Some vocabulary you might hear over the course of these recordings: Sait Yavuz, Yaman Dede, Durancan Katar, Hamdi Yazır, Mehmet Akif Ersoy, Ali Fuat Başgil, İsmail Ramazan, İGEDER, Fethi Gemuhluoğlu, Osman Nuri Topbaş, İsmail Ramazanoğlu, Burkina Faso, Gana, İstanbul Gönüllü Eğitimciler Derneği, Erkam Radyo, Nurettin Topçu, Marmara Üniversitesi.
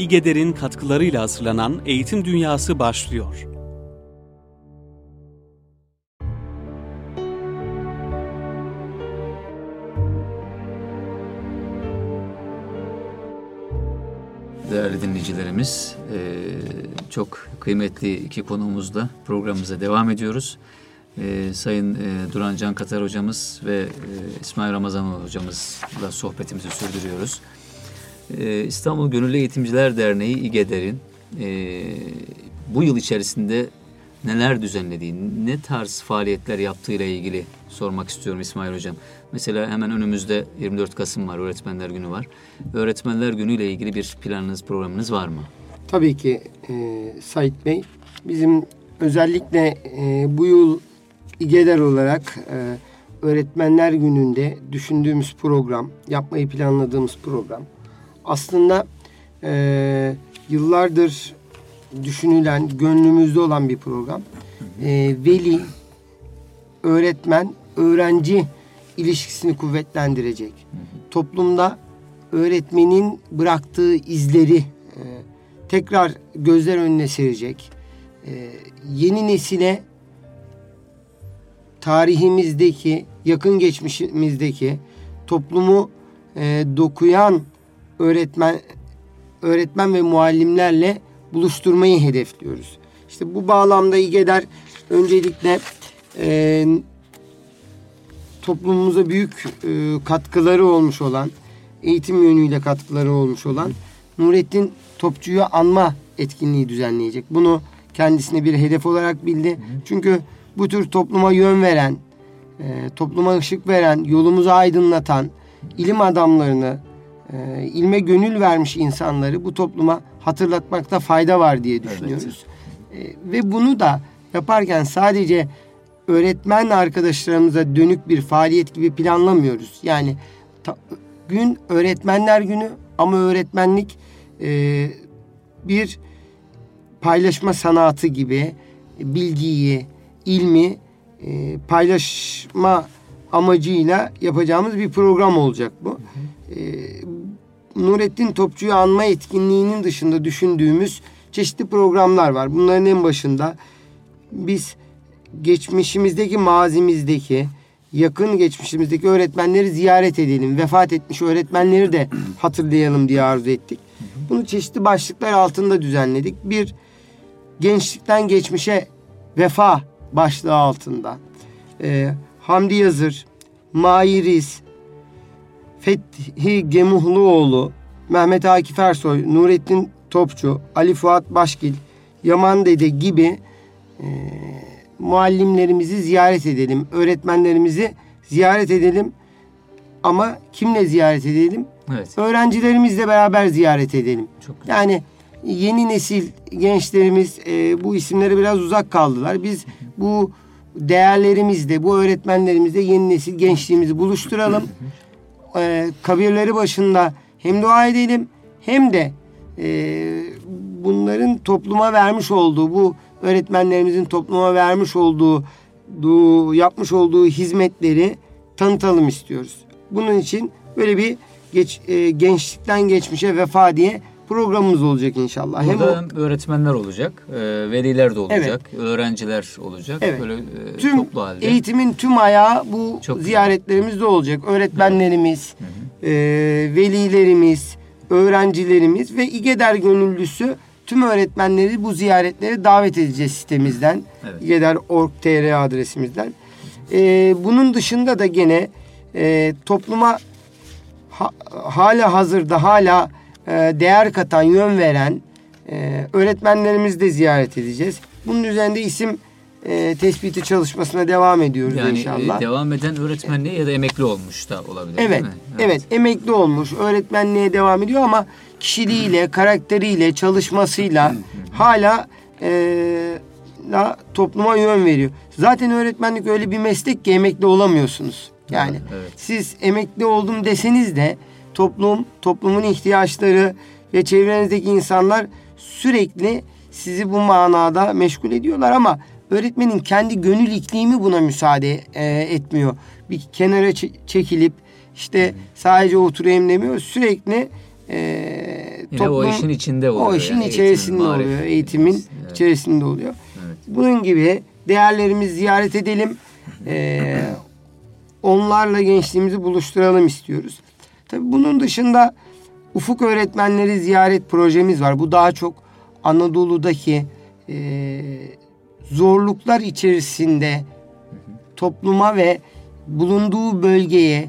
İGEDER'in katkılarıyla hazırlanan Eğitim Dünyası başlıyor. Değerli dinleyicilerimiz, çok kıymetli iki konuğumuzla programımıza devam ediyoruz. Sayın Durancan Katar hocamız ve İsmail Ramazan hocamızla sohbetimizi sürdürüyoruz. İstanbul Gönüllü Eğitimciler Derneği İGEDER'in bu yıl içerisinde neler düzenlediği, ne tarz faaliyetler yaptığıyla ilgili sormak istiyorum İsmail hocam. Mesela hemen önümüzde 24 Kasım var, Öğretmenler Günü var. Öğretmenler Günü ile ilgili bir planınız, programınız var mı? Tabii ki Sait Bey. Bizim özellikle bu yıl İGEDER olarak Öğretmenler Günü'nde düşündüğümüz program, yapmayı planladığımız program aslında yıllardır düşünülen, gönlümüzde olan bir program. Veli, öğretmen, öğrenci ilişkisini kuvvetlendirecek. Toplumda öğretmenin bıraktığı izleri tekrar gözler önüne serecek. Yeni nesile tarihimizdeki, yakın geçmişimizdeki toplumu dokuyan öğretmen ve muallimlerle buluşturmayı hedefliyoruz. İşte bu bağlamda İGEDER öncelikle toplumumuza büyük katkıları olmuş olan, eğitim yönüyle katkıları olmuş olan Nurettin Topçu'yu anma etkinliği düzenleyecek. Bunu kendisine bir hedef olarak bildi. Çünkü bu tür topluma yön veren, topluma ışık veren, yolumuzu aydınlatan ilim adamlarını, ilme gönül vermiş insanları bu topluma hatırlatmakta fayda var diye düşünüyoruz. Evet. Ve bunu da yaparken sadece öğretmen arkadaşlarımıza dönük bir faaliyet gibi planlamıyoruz. Yani gün öğretmenler günü ama öğretmenlik bir paylaşma sanatı gibi, bilgiyi, ilmi paylaşma amacıyla yapacağımız bir program olacak bu. Nurettin Topçu'yu anma etkinliğinin dışında düşündüğümüz çeşitli programlar var. Bunların en başında biz geçmişimizdeki, mazimizdeki, yakın geçmişimizdeki öğretmenleri ziyaret edelim. Vefat etmiş öğretmenleri de hatırlayalım diye arzu ettik. Bunu çeşitli başlıklar altında düzenledik. Bir, gençlikten geçmişe vefa başlığı altında. Hamdi Yazır, Mairiz, Fethi Gemuhluoğlu, Mehmet Akif Ersoy, Nurettin Topçu, Ali Fuat Başgil, Yaman Dede gibi muallimlerimizi ziyaret edelim, öğretmenlerimizi ziyaret edelim. Ama kimle ziyaret edelim? Evet. Öğrencilerimizle beraber ziyaret edelim. Yani yeni nesil gençlerimiz bu isimlere biraz uzak kaldılar. Biz bu değerlerimizle, bu öğretmenlerimizle yeni nesil gençliğimizi buluşturalım. Kabirleri başında hem dua edelim hem de bunların topluma vermiş olduğu, bu öğretmenlerimizin topluma vermiş olduğu, yapmış olduğu hizmetleri tanıtalım istiyoruz. Bunun için böyle bir gençlikten geçmişe vefa diye programımız olacak inşallah. Burada hem öğretmenler olacak, veliler de olacak, evet, öğrenciler olacak. Evet. Böyle tüm eğitimin tüm ayağı bu. Çok ziyaretlerimizde olacak. Öğretmenlerimiz, velilerimiz, öğrencilerimiz ve İGEDER gönüllüsü tüm öğretmenleri bu ziyaretlere davet edeceğiz sitemizden. Evet. İGEDER.org.tr adresimizden. Bunun dışında da gene topluma hala hazırda değer katan, yön veren öğretmenlerimizi de ziyaret edeceğiz. Bunun üzerinde isim tespiti çalışmasına devam ediyoruz inşallah. Yani devam eden öğretmenliğe ya da emekli olmuş da olabilir, evet, değil mi? Evet, emekli olmuş, öğretmenliğe devam ediyor ama kişiliğiyle, karakteriyle, çalışmasıyla hala topluma yön veriyor. Zaten öğretmenlik öyle bir meslek ki emekli olamıyorsunuz. Yani evet, siz emekli oldum deseniz de toplumun ihtiyaçları ve çevrenizdeki insanlar sürekli sizi bu manada meşgul ediyorlar ama öğretmenin kendi gönül iklimi buna müsaade etmiyor. Bir kenara çekilip işte sadece oturayım demiyor. Sürekli toplum, o işin içinde oluyor. O işin içerisinde oluyor. Eğitimin içerisinde oluyor. Evet. Bunun gibi değerlerimizi ziyaret edelim. Onlarla gençliğimizi buluşturalım istiyoruz. Tabii bunun dışında Ufuk Öğretmenleri Ziyaret projemiz var. Bu daha çok Anadolu'daki zorluklar içerisinde topluma ve bulunduğu bölgeye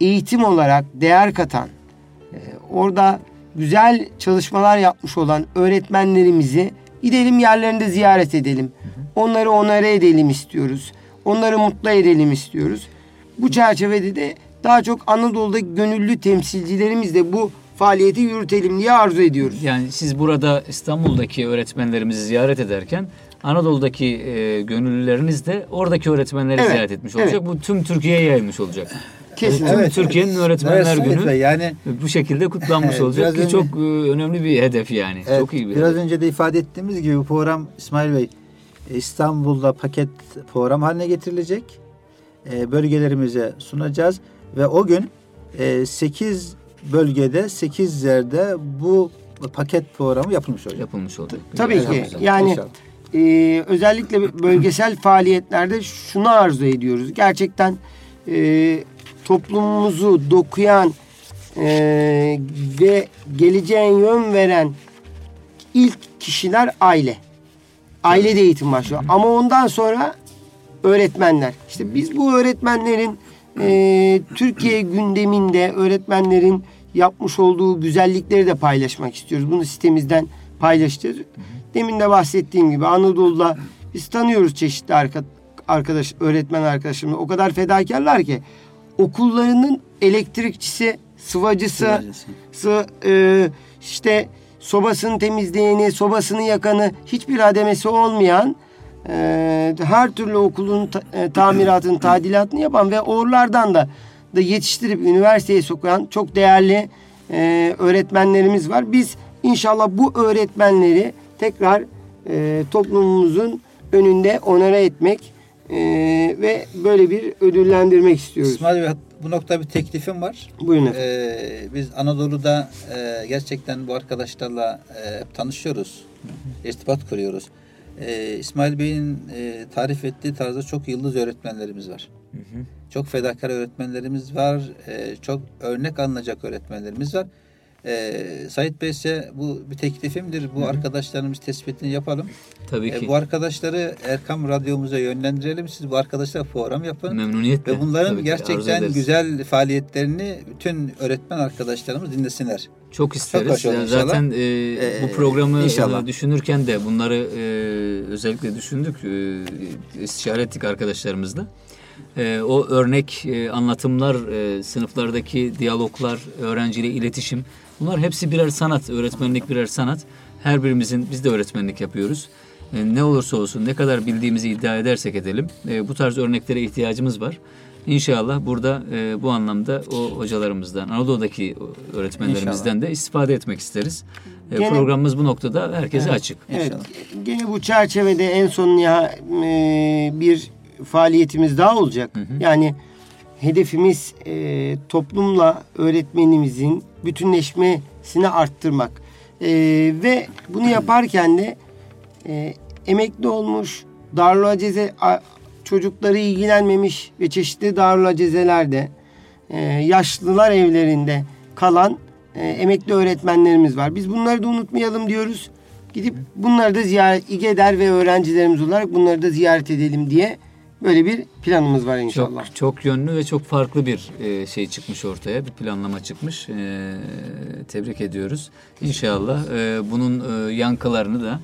eğitim olarak değer katan, orada güzel çalışmalar yapmış olan öğretmenlerimizi gidelim yerlerinde ziyaret edelim. Onları onore edelim istiyoruz. Onları mutlu edelim istiyoruz. Bu çerçevede de daha çok Anadolu'daki gönüllü temsilcilerimizle bu faaliyeti yürütelim diye arzu ediyoruz. Yani siz burada İstanbul'daki öğretmenlerimizi ziyaret ederken Anadolu'daki gönüllüleriniz de oradaki öğretmenleri ziyaret etmiş olacak. Evet. Bu tüm Türkiye'ye yayılmış olacak. Kesinlikle. Evet, Türkiye'nin öğretmenler günü yani bu şekilde kutlanmış olacak ki önce, çok önemli bir hedef yani. Evet, çok iyi bir hedef. Önce de ifade ettiğimiz gibi bu program İsmail Bey İstanbul'da paket program haline getirilecek. Bölgelerimize sunacağız ve o gün 8 bölgede 8 yerde bu paket programı yapılmış olacak. Tabii ki yani özellikle bölgesel faaliyetlerde şunu arzu ediyoruz. Gerçekten toplumumuzu dokuyan ve geleceğe yön veren ilk kişiler aile. Ailede eğitim başlıyor. Ama ondan sonra öğretmenler. İşte biz bu öğretmenlerin Türkiye gündeminde öğretmenlerin yapmış olduğu güzellikleri de paylaşmak istiyoruz. Bunu sitemizden paylaşacağız. Demin de bahsettiğim gibi Anadolu'da biz tanıyoruz çeşitli arkadaş öğretmen arkadaşımız. O kadar fedakarlar ki okullarının elektrikçisi, sıvacısı, işte sobasını temizleyeni, sobasını yakanı hiçbir hademesi olmayan her türlü okulun tamiratını, tadilatını yapan ve oralardan da yetiştirip üniversiteye sokan çok değerli öğretmenlerimiz var. Biz inşallah bu öğretmenleri tekrar toplumumuzun önünde onore etmek ve böyle bir ödüllendirmek istiyoruz. İsmail Bey, bu nokta bir teklifim var. Buyurun efendim. Biz Anadolu'da gerçekten bu arkadaşlarla tanışıyoruz. İrtibat kuruyoruz. İsmail Bey'in tarif ettiği tarzda çok yıldız öğretmenlerimiz var. Hı hı. Çok fedakar öğretmenlerimiz var. Çok örnek alınacak öğretmenlerimiz var. Sait Bey ise bu bir teklifimdir. Bu arkadaşlarımız tespitini yapalım. Tabii ki. Bu arkadaşları Erkam Radyomuza yönlendirelim. Siz bu arkadaşlara program yapın. Memnuniyetle. Ve bunların tabii gerçekten güzel faaliyetlerini bütün öğretmen arkadaşlarımız dinlesinler. Çok isteriz. Çok zaten bu programı inşallah düşünürken de bunları özellikle düşündük. İstişare ettik arkadaşlarımızla. O örnek anlatımlar, sınıflardaki diyaloglar, öğrenciyle iletişim, bunlar hepsi birer sanat, öğretmenlik birer sanat. Her birimizin, biz de öğretmenlik yapıyoruz. Ne olursa olsun, ne kadar bildiğimizi iddia edersek edelim, bu tarz örneklere ihtiyacımız var. İnşallah burada bu anlamda o hocalarımızdan, Anadolu'daki öğretmenlerimizden de istifade etmek isteriz. Programımız bu noktada herkese açık. Evet, gene bu çerçevede en son bir faaliyetimiz daha olacak. Hı hı. Yani hedefimiz toplumla öğretmenimizin bütünleşmesini arttırmak. Ve bunu yaparken de emekli olmuş, darül aceze çocukları ilgilenmemiş ve çeşitli darül acezelerde yaşlılar evlerinde kalan emekli öğretmenlerimiz var. Biz bunları da unutmayalım diyoruz. Gidip bunları da ziyaret, İGEDER ve öğrencilerimiz olarak bunları da ziyaret edelim diye böyle bir planımız var inşallah. Çok yönlü ve çok farklı bir şey çıkmış ortaya. Bir planlama çıkmış. Tebrik ediyoruz. İnşallah bunun yankılarını da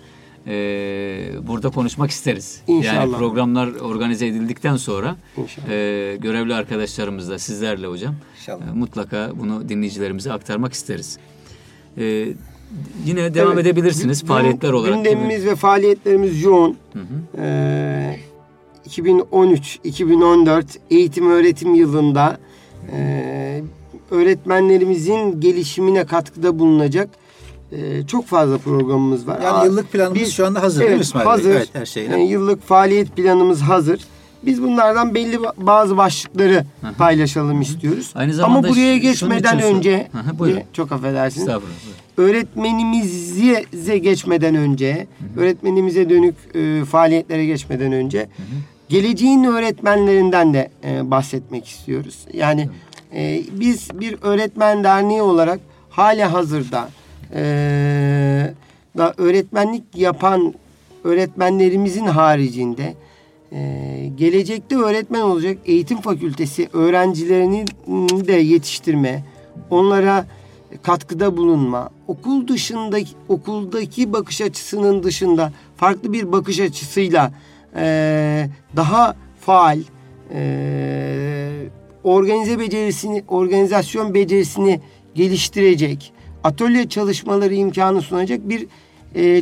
burada konuşmak isteriz. İnşallah. Yani programlar organize edildikten sonra görevli arkadaşlarımızla, sizlerle hocam mutlaka bunu dinleyicilerimize aktarmak isteriz. Yine devam edebilirsiniz faaliyetler olarak. Gündemimiz ve faaliyetlerimiz yoğun. 2013-2014 eğitim öğretim yılında öğretmenlerimizin gelişimine katkıda bulunacak çok fazla programımız var. Yani yıllık planımız şu anda hazır değil mi İsmail Bey? Hazır. Evet, her şeyle. Yıllık faaliyet planımız hazır. Biz bunlardan belli bazı başlıkları paylaşalım istiyoruz. Ama buraya geçmeden önce, çok affedersiniz, öğretmenimize geçmeden önce, öğretmenimize dönük faaliyetlere geçmeden önce geleceğin öğretmenlerinden de bahsetmek istiyoruz. Yani biz bir öğretmen derneği olarak halihazırda da öğretmenlik yapan öğretmenlerimizin haricinde gelecekte öğretmen olacak eğitim fakültesi öğrencilerini de yetiştirme, onlara katkıda bulunma, okul dışındaki, okuldaki bakış açısının dışında farklı bir bakış açısıyla daha faal organizasyon becerisini geliştirecek, atölye çalışmaları imkanı sunacak bir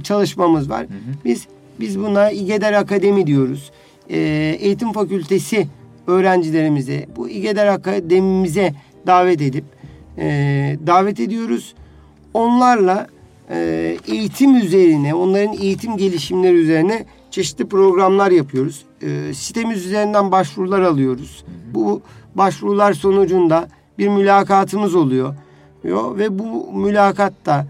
çalışmamız var. Hı hı. Biz buna İGEDER Akademi diyoruz. Eğitim Fakültesi öğrencilerimize bu İGEDER Akademimize davet ediyoruz. Onlarla eğitim üzerine, onların eğitim gelişimleri üzerine çeşitli programlar yapıyoruz. Sitemiz üzerinden başvurular alıyoruz. Bu başvurular sonucunda bir mülakatımız oluyor. Ve bu mülakatta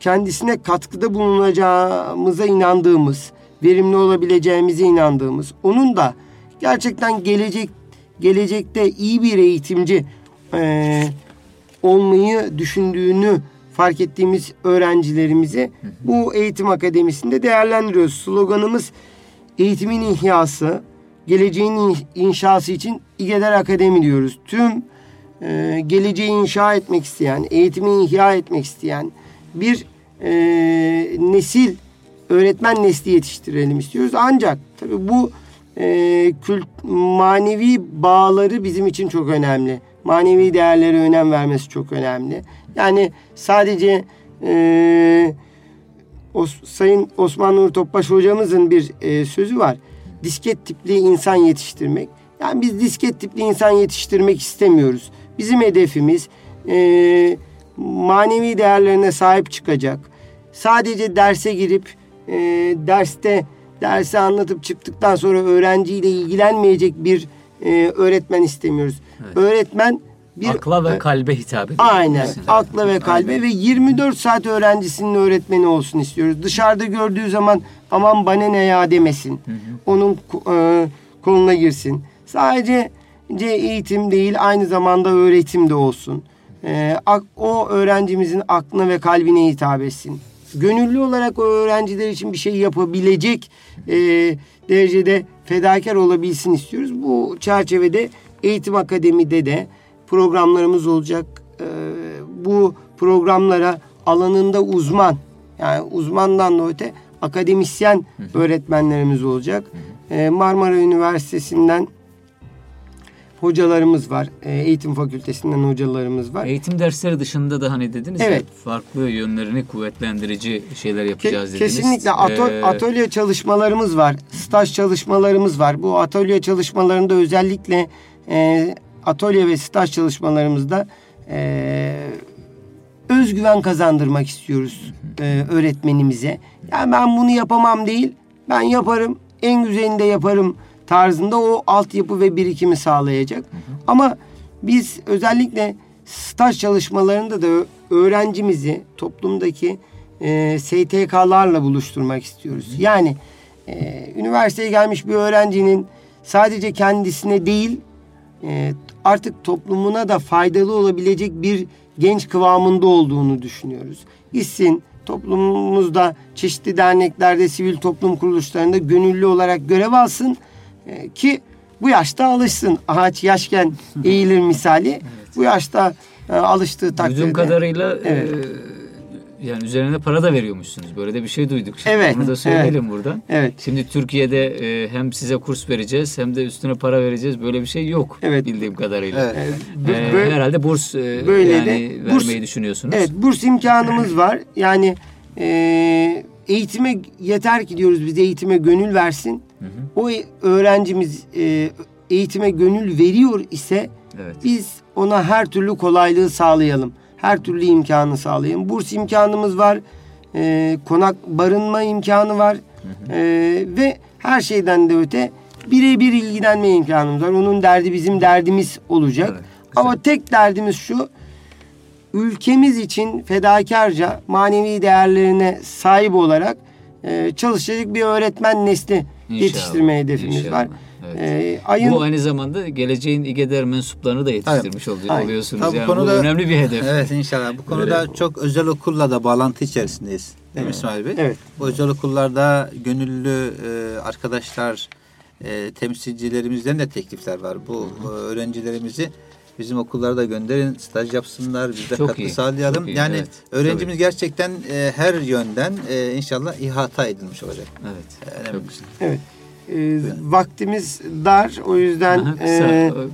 kendisine katkıda bulunacağımıza inandığımız, verimli olabileceğimize inandığımız, onun da gerçekten gelecekte iyi bir eğitimci olmayı düşündüğünü fark ettiğimiz öğrencilerimizi bu eğitim akademisinde değerlendiriyoruz. Sloganımız eğitimin ihyası, geleceğin inşası için İGEDER Akademi diyoruz. Tüm geleceği inşa etmek isteyen, eğitimi ihya etmek isteyen bir öğretmen nesli yetiştirelim istiyoruz. Ancak tabii bu manevi bağları bizim için çok önemli. Manevi değerlere önem vermesi çok önemli. Yani sadece Sayın Osman Nuri Topbaş hocamızın bir sözü var. Disket tipli insan yetiştirmek. Yani biz disket tipli insan yetiştirmek istemiyoruz. Bizim hedefimiz manevi değerlerine sahip çıkacak. Sadece derse girip dersi anlatıp çıktıktan sonra öğrenciyle ilgilenmeyecek bir öğretmen istemiyoruz. Evet. Öğretmen bir akla ve kalbe hitap ediyor. Aynen. Akla ve kalbe ve 24 saat öğrencisinin öğretmeni olsun istiyoruz. Dışarıda gördüğü zaman aman bana ne ya demesin. Hı hı. Onun koluna girsin. Sadece eğitim değil, aynı zamanda öğretim de olsun. O öğrencimizin aklına ve kalbine hitap etsin. Gönüllü olarak o öğrenciler için bir şey yapabilecek derecede fedakar olabilsin istiyoruz. Bu çerçevede Eğitim Akademi'de de programlarımız olacak. Bu programlara alanında uzman, yani uzmandan da öte akademisyen öğretmenlerimiz olacak. Marmara Üniversitesi'nden hocalarımız var. Eğitim Fakültesinden hocalarımız var. Eğitim dersleri dışında da hani dediniz ya, farklı yönlerini kuvvetlendirici şeyler yapacağız dediniz. Kesinlikle atölye çalışmalarımız var. Staj çalışmalarımız var. Bu atölye çalışmalarında özellikle atölye ve staj çalışmalarımızda özgüven kazandırmak istiyoruz öğretmenimize. Yani ben bunu yapamam değil, ben yaparım, en güzelini de yaparım tarzında o altyapı ve birikimi sağlayacak. Ama biz özellikle staj çalışmalarında da öğrencimizi toplumdaki STK'larla buluşturmak istiyoruz. Yani üniversiteye gelmiş bir öğrencinin sadece kendisine değil, artık toplumuna da faydalı olabilecek bir genç kıvamında olduğunu düşünüyoruz. Gitsin, toplumumuzda çeşitli derneklerde, sivil toplum kuruluşlarında gönüllü olarak görev alsın ki bu yaşta alışsın. Ağaç yaşken eğilir misali. Evet. Bu yaşta alıştığı takdirde. Duyduğum kadarıyla yani üzerine para da veriyormuşsunuz. Böyle de bir şey duyduk. Evet. Bunu da söyleyelim buradan. Evet. Şimdi Türkiye'de hem size kurs vereceğiz hem de üstüne para vereceğiz. Böyle bir şey yok bildiğim kadarıyla. Evet. Herhalde burs vermeyi düşünüyorsunuz. Evet, burs imkanımız var. Yani eğitime yeter ki diyoruz, biz eğitime gönül versin. Hı hı. O öğrencimiz eğitime gönül veriyor ise biz ona her türlü kolaylığı sağlayalım. Her türlü imkanı sağlayalım. Burs imkanımız var. Konak barınma imkanı var. Ve her şeyden de öte birebir ilgilenme imkanımız var. Onun derdi bizim derdimiz olacak. Evet, ama tek derdimiz şu: ülkemiz için fedakarca manevi değerlerine sahip olarak çalışacak bir öğretmen nesli yetiştirme hedefimiz var. Evet. Bu aynı zamanda geleceğin İGEDER mensuplarını da yetiştirmiş oluyorsunuz. Tabii, yani konuda, bu önemli bir hedef. Evet, inşallah. Bu konuda çok özel okulla da bağlantı içerisindeyiz. Değil mi İsmail Bey? Evet. Bu özel okullarda gönüllü arkadaşlar, temsilcilerimizden de teklifler var. Bu öğrencilerimizi bizim okullara da gönderin, staj yapsınlar, biz de katkı sağlayalım. Yani öğrencimiz gerçekten her yönden inşallah ihata edilmiş olacak. Evet. Önemli. Evet. Vaktimiz dar, o yüzden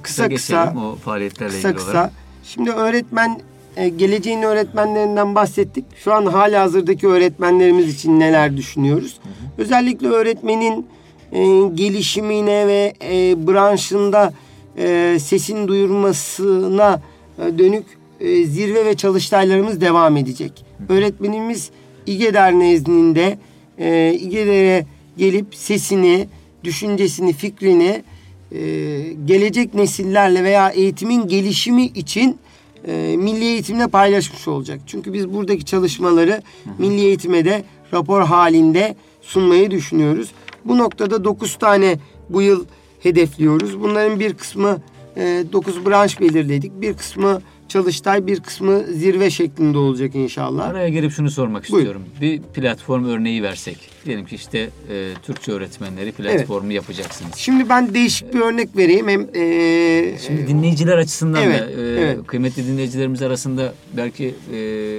kısa geçelim o faaliyetlerle ilgili olarak. Şimdi öğretmen, geleceğin öğretmenlerinden bahsettik. Şu an halihazırdaki öğretmenlerimiz için neler düşünüyoruz? Hı-hı. Özellikle öğretmenin gelişimine ve branşında sesini duyurmasına dönük zirve ve çalıştaylarımız devam edecek. Hı-hı. Öğretmenimiz İGEDER nezdinde İGEDER'e gelip sesini, düşüncesini, fikrini gelecek nesillerle veya eğitimin gelişimi için milli eğitimle paylaşmış olacak. Çünkü biz buradaki çalışmaları milli eğitime de rapor halinde sunmayı düşünüyoruz. Bu noktada 9 tane bu yıl hedefliyoruz. Bunların bir kısmı 9 branş belirledik. Bir kısmı çalıştay, bir kısmı zirve şeklinde olacak inşallah. Araya girip şunu sormak istiyorum. Bir platform örneği versek. Diyelim ki işte Türkçe öğretmenleri platformu yapacaksınız. Şimdi ben değişik bir örnek vereyim. Hem şimdi dinleyiciler açısından da kıymetli dinleyicilerimiz arasında belki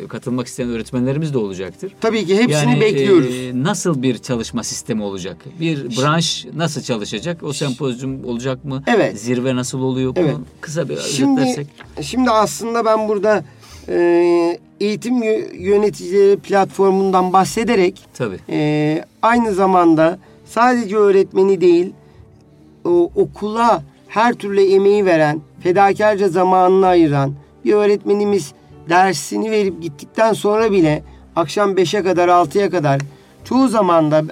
katılmak isteyen öğretmenlerimiz de olacaktır. Tabii ki hepsini bekliyoruz. Nasıl bir çalışma sistemi olacak? Bir branş nasıl çalışacak? O sempozyum olacak mı? Evet. Zirve nasıl oluyor? Evet. Kısa bir özetlersek. Şimdi aslında ben burada eğitim yöneticileri platformundan bahsederek aynı zamanda sadece öğretmeni değil, okula her türlü emeği veren, fedakarca zamanını ayıran bir öğretmenimiz dersini verip gittikten sonra bile akşam 5'e kadar 6'ya kadar çoğu zamanda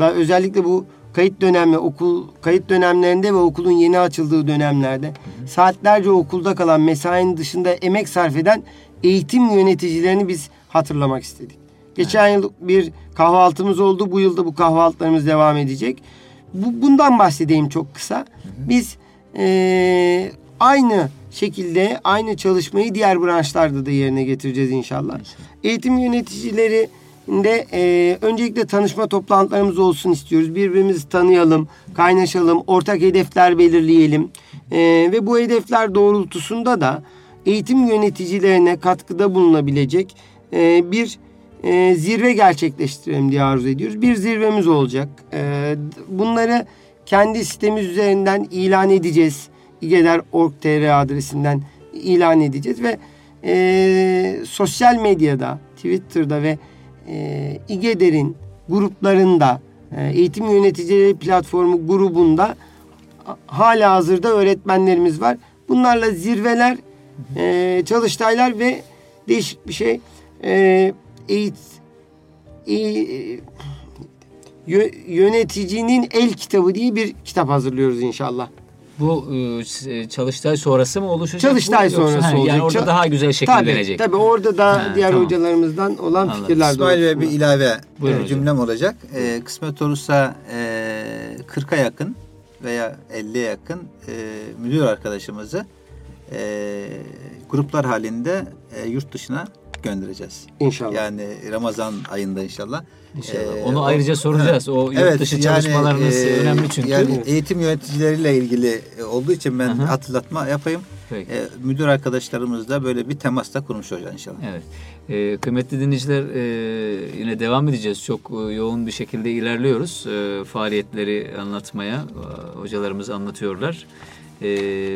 da özellikle bu kayıt dönemi, okul kayıt dönemlerinde ve okulun yeni açıldığı dönemlerde saatlerce okulda kalan, mesainin dışında emek sarf eden eğitim yöneticilerini biz hatırlamak istedik. Geçen yıl bir kahvaltımız oldu. Bu yılda bu kahvaltılarımız devam edecek. Bundan bahsedeyim çok kısa. Biz aynı şekilde aynı çalışmayı diğer branşlarda da yerine getireceğiz inşallah. Eğitim yöneticileri de öncelikle tanışma toplantılarımız olsun istiyoruz. Birbirimizi tanıyalım, kaynaşalım, ortak hedefler belirleyelim. Ve bu hedefler doğrultusunda da eğitim yöneticilerine katkıda bulunabilecek bir zirve gerçekleştirelim diye arzu ediyoruz. Bir zirvemiz olacak. Bunları kendi sitemiz üzerinden ilan edeceğiz. İGEDER.org.tr adresinden ilan edeceğiz ve sosyal medyada, Twitter'da ve İGEDER'in gruplarında, eğitim yöneticileri platformu grubunda halihazırda öğretmenlerimiz var. Bunlarla zirveler, çalıştaylar ve değişik bir şey yöneticinin el kitabı diye bir kitap hazırlıyoruz inşallah. Bu çalıştay sonrası mı oluşacak? Çalıştay sonrası olacak. Yani orada daha güzel şekillenecek. Tabii orada da diğer hocalarımızdan olan fikirler. İsmail Bey, bir ilave cümlem olacak. Kısmet olursa 40'a yakın veya 50'ye yakın müdür arkadaşımızı gruplar halinde yurt dışına göndereceğiz. İnşallah. Yani Ramazan ayında inşallah. Onu ayrıca soracağız. O yurt dışı çalışmalarınız önemli çünkü. Yani eğitim yöneticileriyle ilgili olduğu için ben hatırlatma yapayım. Müdür arkadaşlarımızla böyle bir temasta kurmuş olacağız inşallah. Evet. Kıymetli dinleyiciler, yine devam edeceğiz. Çok yoğun bir şekilde ilerliyoruz. Faaliyetleri anlatmaya hocalarımız anlatıyorlar.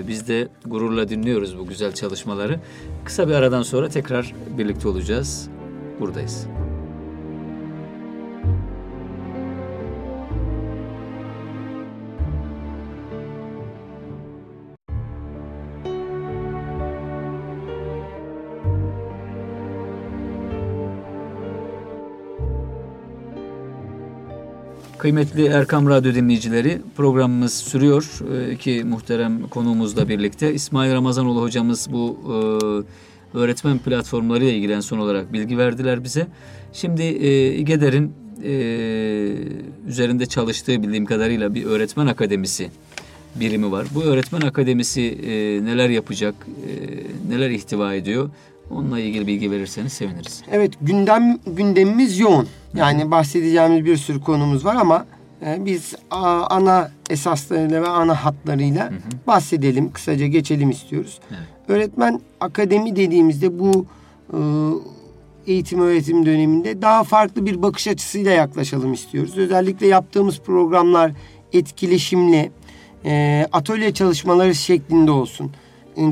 Biz de gururla dinliyoruz bu güzel çalışmaları. Kısa bir aradan sonra tekrar birlikte olacağız. Buradayız. Kıymetli Erkam Radyo dinleyicileri, programımız sürüyor ki muhterem konuğumuzla birlikte İsmail Ramazanoğlu hocamız bu öğretmen platformları ile ilgilen son olarak bilgi verdiler bize. Şimdi İGEDER'in üzerinde çalıştığı bildiğim kadarıyla bir öğretmen akademisi birimi var. Bu öğretmen akademisi neler yapacak, neler ihtiva ediyor? Onunla ilgili bilgi verirseniz seviniriz. Evet, gündemimiz yoğun. Yani bahsedeceğimiz bir sürü konumuz var ama biz ana esaslarıyla ve ana hatlarıyla bahsedelim, kısaca geçelim istiyoruz. Evet. Öğretmen akademi dediğimizde bu eğitim-öğretim döneminde daha farklı bir bakış açısıyla yaklaşalım istiyoruz. Özellikle yaptığımız programlar etkileşimli, atölye çalışmaları şeklinde olsun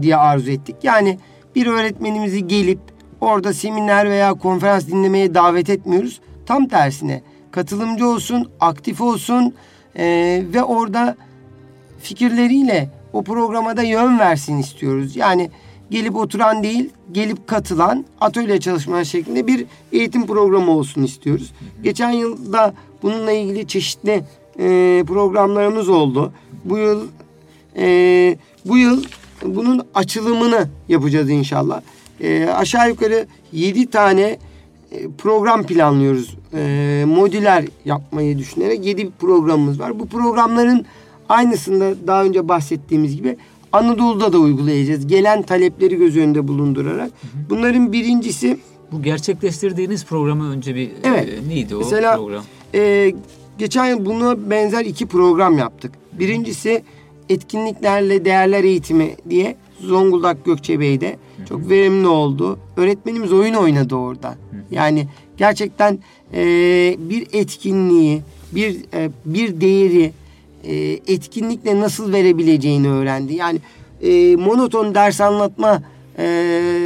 diye arzu ettik. Yani bir öğretmenimizi gelip orada seminer veya konferans dinlemeye davet etmiyoruz. Tam tersine katılımcı olsun, aktif olsun ve orada fikirleriyle o programa da yön versin istiyoruz. Yani gelip oturan değil, gelip katılan atölye çalışmaları şeklinde bir eğitim programı olsun istiyoruz. Geçen yıl da bununla ilgili çeşitli programlarımız oldu. Bu yıl bunun açılımını yapacağız inşallah. Aşağı yukarı 7 tane program planlıyoruz. Modüler yapmayı düşünerek 7 programımız var. Bu programların aynısında daha önce bahsettiğimiz gibi Anadolu'da da uygulayacağız. Gelen talepleri göz önünde bulundurarak. Bunların birincisi... Bu gerçekleştirdiğiniz programı önce bir... Evet. Neydi o mesela, program? Geçen yıl buna benzer 2 program yaptık. Birincisi etkinliklerle değerler eğitimi diye Zonguldak Gökçebey'de çok verimli oldu. Öğretmenimiz oyun oynadı orada. Yani gerçekten bir etkinliği, bir değeri etkinlikle nasıl verebileceğini öğrendi. Yani monoton ders anlatma,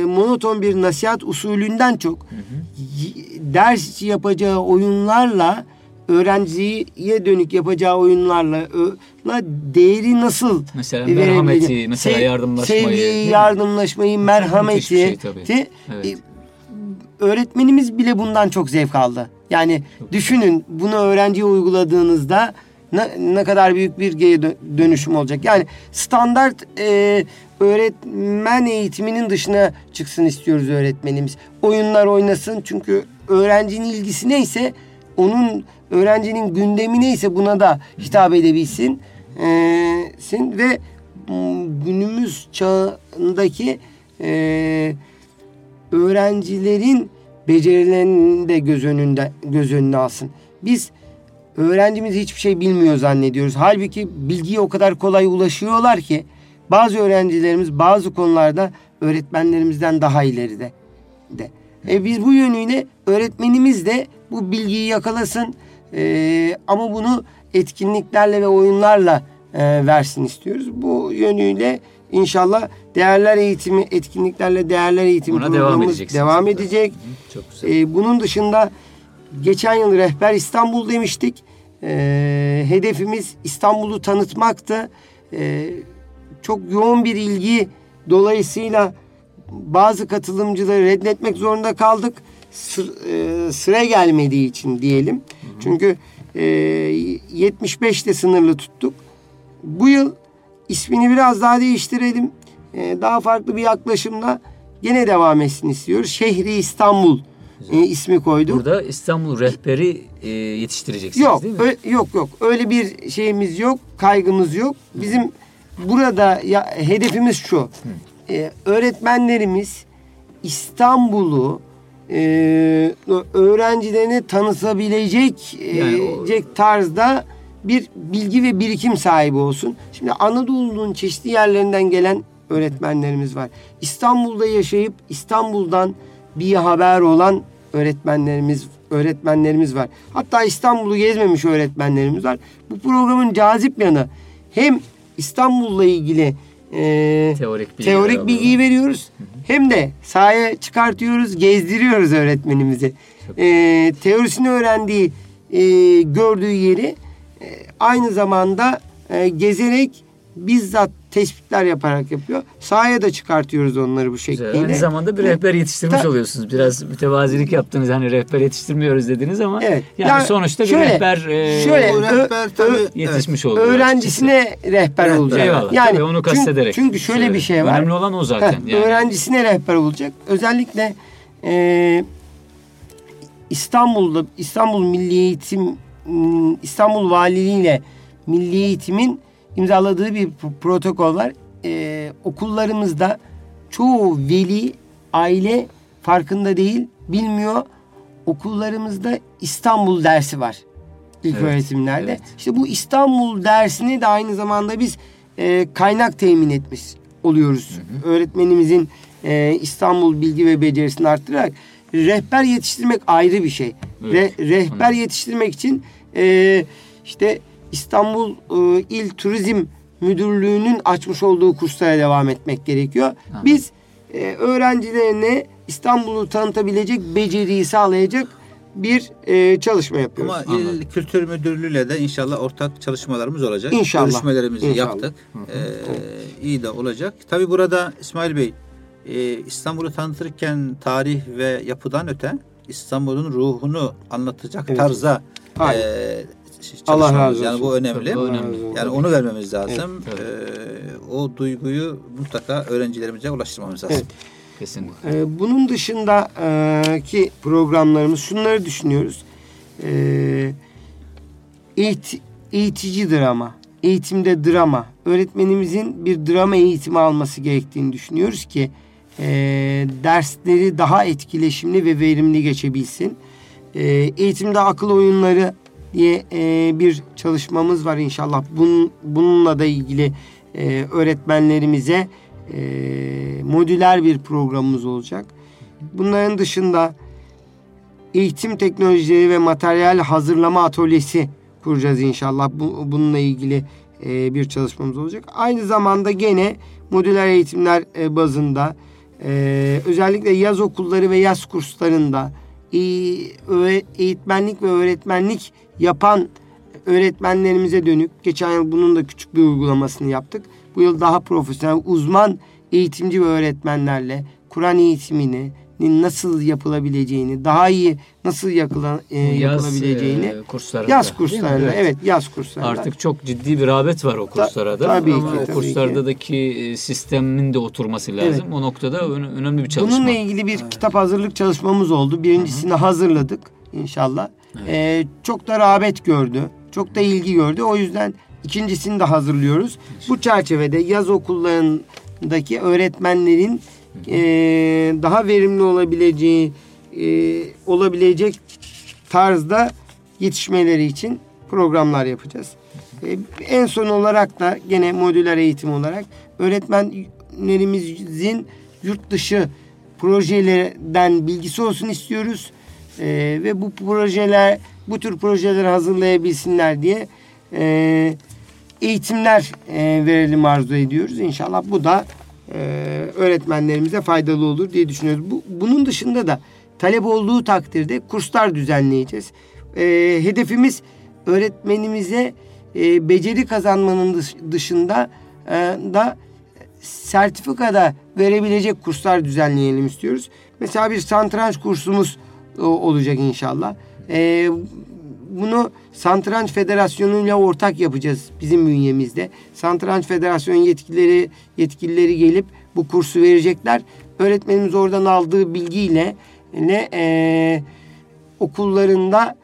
monoton bir nasihat usulünden çok ders yapacağı oyunlarla, öğrenciye dönük yapacağı oyunlarla değeri nasıl mesela merhameti, mesela yardımlaşmayı, sevgiyi, yardımlaşmayı, merhameti şey, evet. Öğretmenimiz bile bundan çok zevk aldı. Yani çok düşünün, bunu öğrenciye uyguladığınızda ne kadar büyük bir geri dönüşüm olacak. Yani standart öğretmen eğitiminin dışına çıksın istiyoruz öğretmenimiz. Oyunlar oynasın, çünkü öğrencinin ilgisi neyse, onun öğrencinin gündemi neyse buna da hitap edebilsin. Ve günümüz çağındaki öğrencilerin becerilerini de göz önüne alsın. Biz öğrencimiz hiçbir şey bilmiyor zannediyoruz. Halbuki bilgiye o kadar kolay ulaşıyorlar ki bazı öğrencilerimiz bazı konularda öğretmenlerimizden daha ileride. Biz bu yönüyle öğretmenimiz de bu bilgiyi yakalasın ama bunu etkinliklerle ve oyunlarla versin istiyoruz. Bu yönüyle inşallah değerler eğitimi, etkinliklerle değerler eğitimi programımız devam edecek. Çok güzel. Bunun dışında geçen yıl Rehber İstanbul demiştik. Hedefimiz İstanbul'u tanıtmaktı. Çok yoğun bir ilgi dolayısıyla bazı katılımcıları reddetmek zorunda kaldık. Sıra gelmediği için diyelim. Çünkü 75'te sınırlı tuttuk. Bu yıl ismini biraz daha değiştirelim. Daha farklı bir yaklaşımla gene devam etsin istiyoruz. Şehri İstanbul ismi koyduk. Burada İstanbul rehberi yetiştireceksiniz değil mi? Yok. Öyle bir şeyimiz yok. Kaygımız yok. Bizim burada hedefimiz şu. Öğretmenlerimiz İstanbul'u öğrencilerine tanıtabilecek tarzda bir bilgi ve birikim sahibi olsun. Şimdi Anadolu'nun çeşitli yerlerinden gelen öğretmenlerimiz var. İstanbul'da yaşayıp İstanbul'dan bir haber olan öğretmenlerimiz var. Hatta İstanbul'u gezmemiş öğretmenlerimiz var. Bu programın cazip yanı, hem İstanbul'la ilgili teorik bilgiyi veriyoruz. Hem de sahaya çıkartıyoruz, gezdiriyoruz öğretmenimizi. Teorisini öğrendiği, gördüğü yeri aynı zamanda gezerek bizzat tespitler yaparak yapıyor. Sahaya da çıkartıyoruz onları bu şekilde. Güzel. Aynı zamanda bir rehber yetiştirmiş oluyorsunuz. Biraz mütevazilik yaptınız. Hani rehber yetiştirmiyoruz dediniz ama yani sonuçta şöyle, bir rehber, yetişmiş oluyor. Öğrencisine rehber olacak. Eyvallah. Yani tabii onu kastederek. Çünkü şöyle bir şey var. Önemli olan o zaten. Yani. Öğrencisine rehber olacak. Özellikle İstanbul'da İstanbul Milli Eğitim, İstanbul Valiliği ile Milli Eğitim'in imzaladığı bir protokol var. Okullarımızda çoğu veli, aile farkında değil, bilmiyor. Okullarımızda İstanbul dersi var ilk öğretimlerde. Evet. İşte bu İstanbul dersini de aynı zamanda biz kaynak temin etmiş oluyoruz. Hı hı. Öğretmenimizin İstanbul bilgi ve becerisini arttırarak. Rehber yetiştirmek ayrı bir şey. Evet. Rehber yetiştirmek için işte İstanbul İl Turizm Müdürlüğü'nün açmış olduğu kurslara devam etmek gerekiyor. Anladım. Biz öğrencilerine İstanbul'u tanıtabilecek beceriyi sağlayacak bir çalışma yapıyoruz. Ama İl Kültür Müdürlüğü'yle de inşallah ortak çalışmalarımız olacak. İnşallah. Görüşmelerimizi yaptık. İyi de olacak. Tabii burada İsmail Bey, İstanbul'u tanıtırken tarih ve yapıdan öte İstanbul'un ruhunu anlatacak tarza Allah razı olsun. Yani bu önemli. Yani onu vermemiz lazım. O duyguyu mutlaka öğrencilerimize ulaştırmamız lazım. Evet. Kesinlikle. Bunun dışındaki programlarımız şunları düşünüyoruz. Eğitici drama, eğitimde drama. Öğretmenimizin bir drama eğitimi alması gerektiğini düşünüyoruz ki dersleri daha etkileşimli ve verimli geçebilsin. Eğitimde akıl oyunları diye bir çalışmamız var inşallah. Bununla da ilgili öğretmenlerimize modüler bir programımız olacak. Bunların dışında eğitim teknolojileri ve materyal hazırlama atölyesi kuracağız inşallah. Bununla ilgili bir çalışmamız olacak. Aynı zamanda gene modüler eğitimler bazında özellikle yaz okulları ve yaz kurslarında eğitmenlik ve öğretmenlik yapan öğretmenlerimize dönük. Geçen yıl bunun da küçük bir uygulamasını yaptık. Bu yıl daha profesyonel, uzman eğitimci ve öğretmenlerle Kur'an eğitimini nasıl yapılabileceğini, daha iyi nasıl yapılabileceğini yaz kurslarında yaz kurslarında artık çok ciddi bir rağbet var o kurslara da. Kurslardaki sistemin de oturması lazım. Evet. O noktada önemli bir çalışma. Bununla ilgili bir kitap hazırlık çalışmamız oldu. Birincisini hazırladık inşallah. Evet. Çok da rağbet gördü. Çok da ilgi gördü. O yüzden ikincisini de hazırlıyoruz. Evet. Bu çerçevede yaz okullarındaki öğretmenlerin daha verimli olabilecek tarzda yetişmeleri için programlar yapacağız. En son olarak da gene modüler eğitim olarak öğretmenlerimizin yurt dışı projelerden bilgisi olsun istiyoruz. Ve bu tür projeleri hazırlayabilsinler diye eğitimler verelim arzu ediyoruz. İnşallah bu da öğretmenlerimize faydalı olur diye düşünüyoruz. Bunun dışında da talep olduğu takdirde kurslar düzenleyeceğiz. Hedefimiz öğretmenimize beceri kazanmanın dışında da sertifika da verebilecek kurslar düzenleyelim istiyoruz. Mesela bir satranç kursumuz olacak inşallah. Bunu Satranç Federasyonu ile ortak yapacağız bizim bünyemizde. Satranç Federasyonu yetkilileri gelip bu kursu verecekler. Öğretmenimiz oradan aldığı bilgiyle okullarında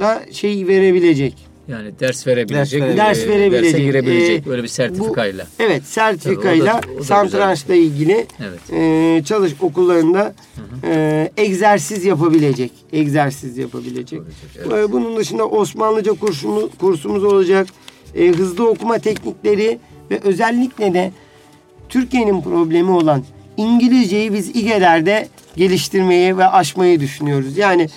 da verebilecek. Yani ders verebilecek. Derse girebilecek böyle bir sertifikayla. Sertifikayla o da satrançla ilgili okullarında egzersiz yapabilecek. Evet. Bunun dışında Osmanlıca kursumuz olacak. Hızlı okuma teknikleri ve özellikle de Türkiye'nin problemi olan İngilizceyi biz İGEDER'de geliştirmeyi ve aşmayı düşünüyoruz. Yani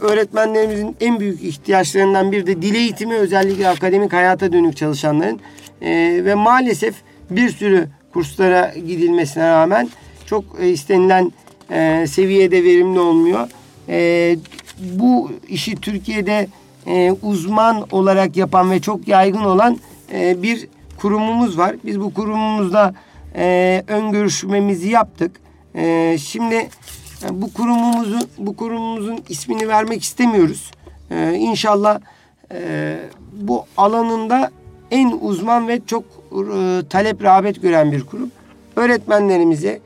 öğretmenlerimizin en büyük ihtiyaçlarından biri de dil eğitimi, özellikle akademik hayata dönük çalışanların ve maalesef bir sürü kurslara gidilmesine rağmen çok istenilen seviyede verimli olmuyor. Bu işi Türkiye'de uzman olarak yapan ve çok yaygın olan bir kurumumuz var. Biz bu kurumumuzda ön görüşmemizi yaptık. Şimdi bu kurumumuzun ismini vermek istemiyoruz. İnşallah bu alanında en uzman ve çok talep rağbet gören bir kurum. Öğretmenlerimize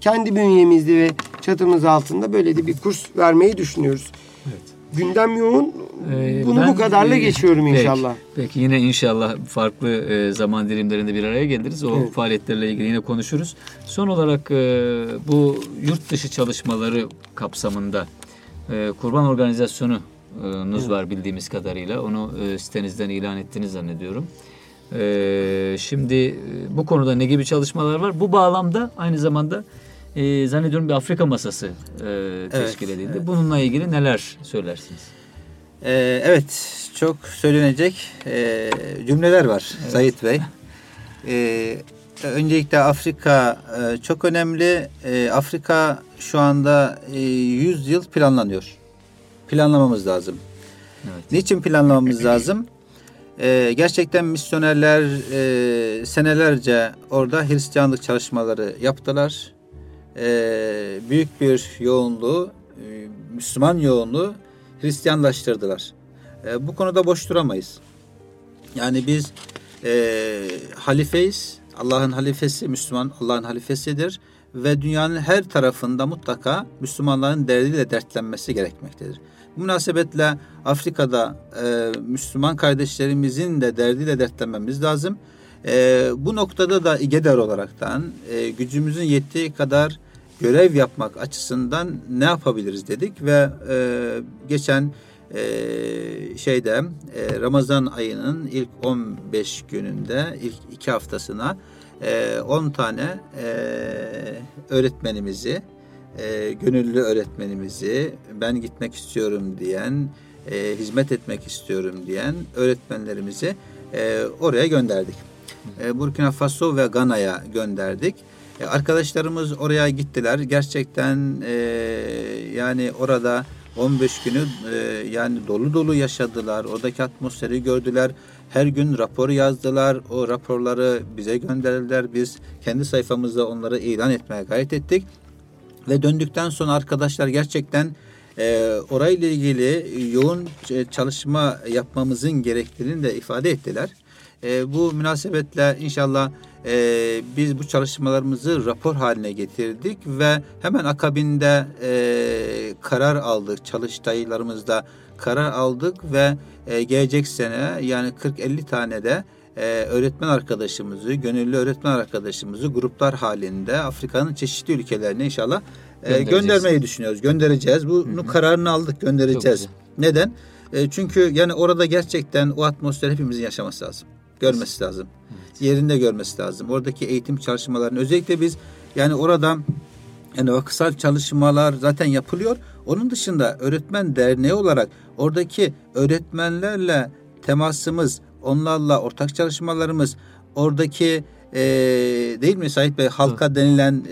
kendi bünyemizde ve çatımız altında böyle de bir kurs vermeyi düşünüyoruz. Evet. Gündem yoğun. Bunu bu kadarla geçiyorum inşallah. Peki yine inşallah farklı zaman dilimlerinde bir araya geliriz. O evet. Faaliyetlerle ilgili yine konuşuruz. Son olarak bu yurt dışı çalışmaları kapsamında kurban organizasyonunuz evet. var bildiğimiz kadarıyla. Onu sitenizden ilan ettiniz zannediyorum. Şimdi bu konuda ne gibi çalışmalar var? Bu bağlamda aynı zamanda zannediyorum bir Afrika masası teşkil edildi. Evet. Bununla ilgili neler söylersiniz? Evet, çok söylenecek cümleler var evet. Zahit Bey. Öncelikle Afrika çok önemli. Afrika şu anda 100 yıl planlanıyor. Planlamamız lazım. Evet. Niçin planlamamız lazım? Gerçekten misyonerler senelerce orada Hristiyanlık çalışmaları yaptılar. Büyük bir yoğunluğu, Müslüman yoğunluğu Hristiyanlaştırdılar. Bu konuda boş duramayız. Yani biz halifeyiz. Allah'ın halifesi, Müslüman Allah'ın halifesidir. Ve dünyanın her tarafında mutlaka Müslümanların derdiyle dertlenmesi gerekmektedir. Bu münasebetle Afrika'da Müslüman kardeşlerimizin de derdiyle dertlenmemiz lazım. Bu noktada da İGEDER olaraktan gücümüzün yettiği kadar görev yapmak açısından ne yapabiliriz dedik ve geçen Ramazan ayının ilk 15 gününde ilk 2 haftasına 10 tane öğretmenimizi, gönüllü öğretmenimizi, ben gitmek istiyorum diyen, hizmet etmek istiyorum diyen öğretmenlerimizi oraya gönderdik. Burkina Faso ve Gana'ya gönderdik. Arkadaşlarımız oraya gittiler. Gerçekten yani orada 15 günü yani dolu dolu yaşadılar. Oradaki atmosferi gördüler. Her gün rapor yazdılar. O raporları bize gönderdiler. Biz kendi sayfamızda onları ilan etmeye gayret ettik. Ve döndükten sonra arkadaşlar gerçekten orayla ilgili yoğun çalışma yapmamızın gerektiğini de ifade ettiler. Bu münasebetle inşallah biz bu çalışmalarımızı rapor haline getirdik ve hemen akabinde karar aldık. Çalıştaylarımızda karar aldık ve gelecek sene yani 40-50 tane de öğretmen arkadaşımızı, gönüllü öğretmen arkadaşımızı gruplar halinde Afrika'nın çeşitli ülkelerine inşallah göndermeyi düşünüyoruz. Göndereceğiz. Bunu Hı-hı. kararını aldık. Göndereceğiz. Neden? Çünkü yani orada gerçekten o atmosfer hepimizin yaşaması lazım. Görmesi lazım. Evet. Yerinde görmesi lazım. Oradaki eğitim çalışmalarını özellikle biz yani orada yani vakıfsal çalışmalar zaten yapılıyor. Onun dışında öğretmen derneği olarak oradaki öğretmenlerle temasımız, onlarla ortak çalışmalarımız, oradaki değil mi Sait Bey halka evet. denilen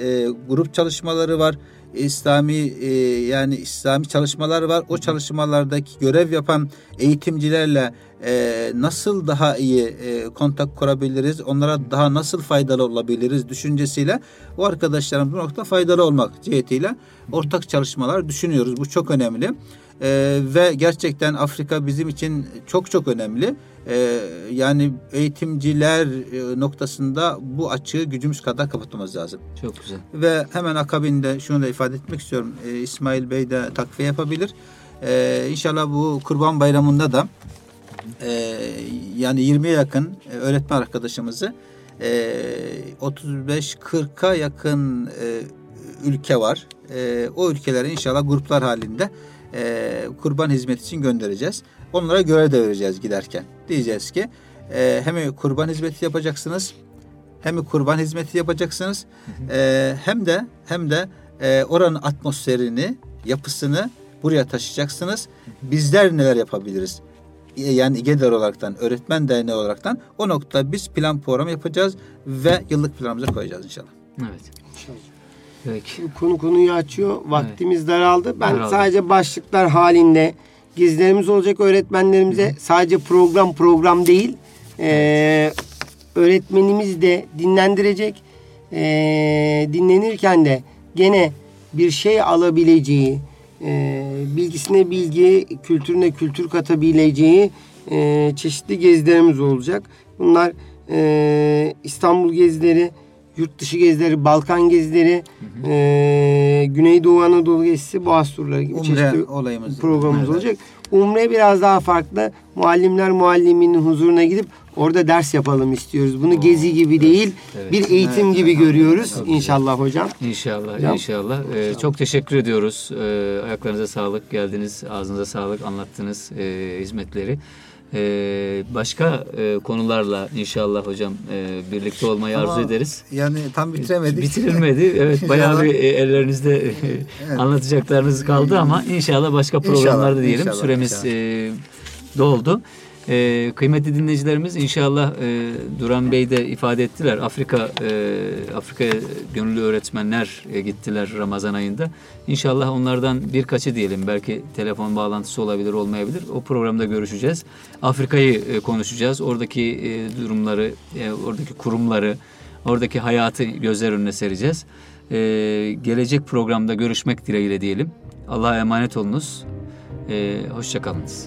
grup çalışmaları var. İslami çalışmalar var. O çalışmalardaki görev yapan eğitimcilerle nasıl daha iyi kontak kurabiliriz, onlara daha nasıl faydalı olabiliriz düşüncesiyle o arkadaşlarımız bu nokta faydalı olmak cihetiyle ortak çalışmalar düşünüyoruz. Bu çok önemli ve gerçekten Afrika bizim için çok çok önemli. Yani eğitimciler noktasında bu açığı gücümüz kadar kapatmamız lazım. Çok güzel. Ve hemen akabinde şunu da ifade etmek istiyorum. İsmail Bey de takviye yapabilir. İnşallah bu Kurban Bayramı'nda da yani 20'ye yakın öğretmen arkadaşımızı 35-40'a yakın ülke var. O ülkelere inşallah gruplar halinde kurban hizmeti için göndereceğiz. Onlara görev de vereceğiz giderken. Diyeceğiz ki hem kurban hizmeti yapacaksınız, hem de oranın atmosferini, yapısını buraya taşıyacaksınız. Bizler neler yapabiliriz? Yani İGEDER olaraktan, öğretmen derneği olaraktan o noktada biz plan programı yapacağız ve yıllık planımıza koyacağız inşallah. Evet. İnşallah. Peki. Konuyu açıyor. Vaktimiz evet. daraldı. Ben sadece başlıklar halinde gezilerimiz olacak öğretmenlerimize. Sadece program değil. öğretmenimiz de dinlendirecek. Dinlenirken de gene bir şey alabileceği, bilgisine bilgi, kültürüne kültür katabileceği çeşitli gezilerimiz olacak. Bunlar İstanbul gezileri, yurt dışı gezileri, Balkan gezileri, hı hı. Güneydoğu Anadolu gezisi, Boğaz turları gibi çeşitli programımız olacak. Umre biraz daha farklı. Muallimler mualliminin huzuruna gidip orada ders yapalım istiyoruz. Bunu gezi gibi değil, evet, bir eğitim gibi görüyoruz. Tabii. İnşallah hocam. İnşallah. Çok teşekkür ediyoruz. Ayaklarınıza sağlık, geldiniz. Ağzınıza sağlık, anlattınız hizmetleri. Başka konularla inşallah hocam birlikte olmayı arzu ederiz. Yani tam bitiremedik. Bitirilmedi. Evet, bayağı bir ellerinizde evet, anlatacaklarınız kaldı ama inşallah başka programlarda diyelim. İnşallah, süremiz doldu. Kıymetli dinleyicilerimiz, inşallah Duran Bey de ifade ettiler. Afrika'ya gönüllü öğretmenler gittiler Ramazan ayında. İnşallah onlardan birkaçı diyelim. Belki telefon bağlantısı olabilir, olmayabilir. O programda görüşeceğiz. Afrika'yı konuşacağız. Oradaki durumları, oradaki kurumları, oradaki hayatı gözler önüne sereceğiz. Gelecek programda görüşmek dileğiyle diyelim. Allah'a emanet olunuz. Hoşça kalınız.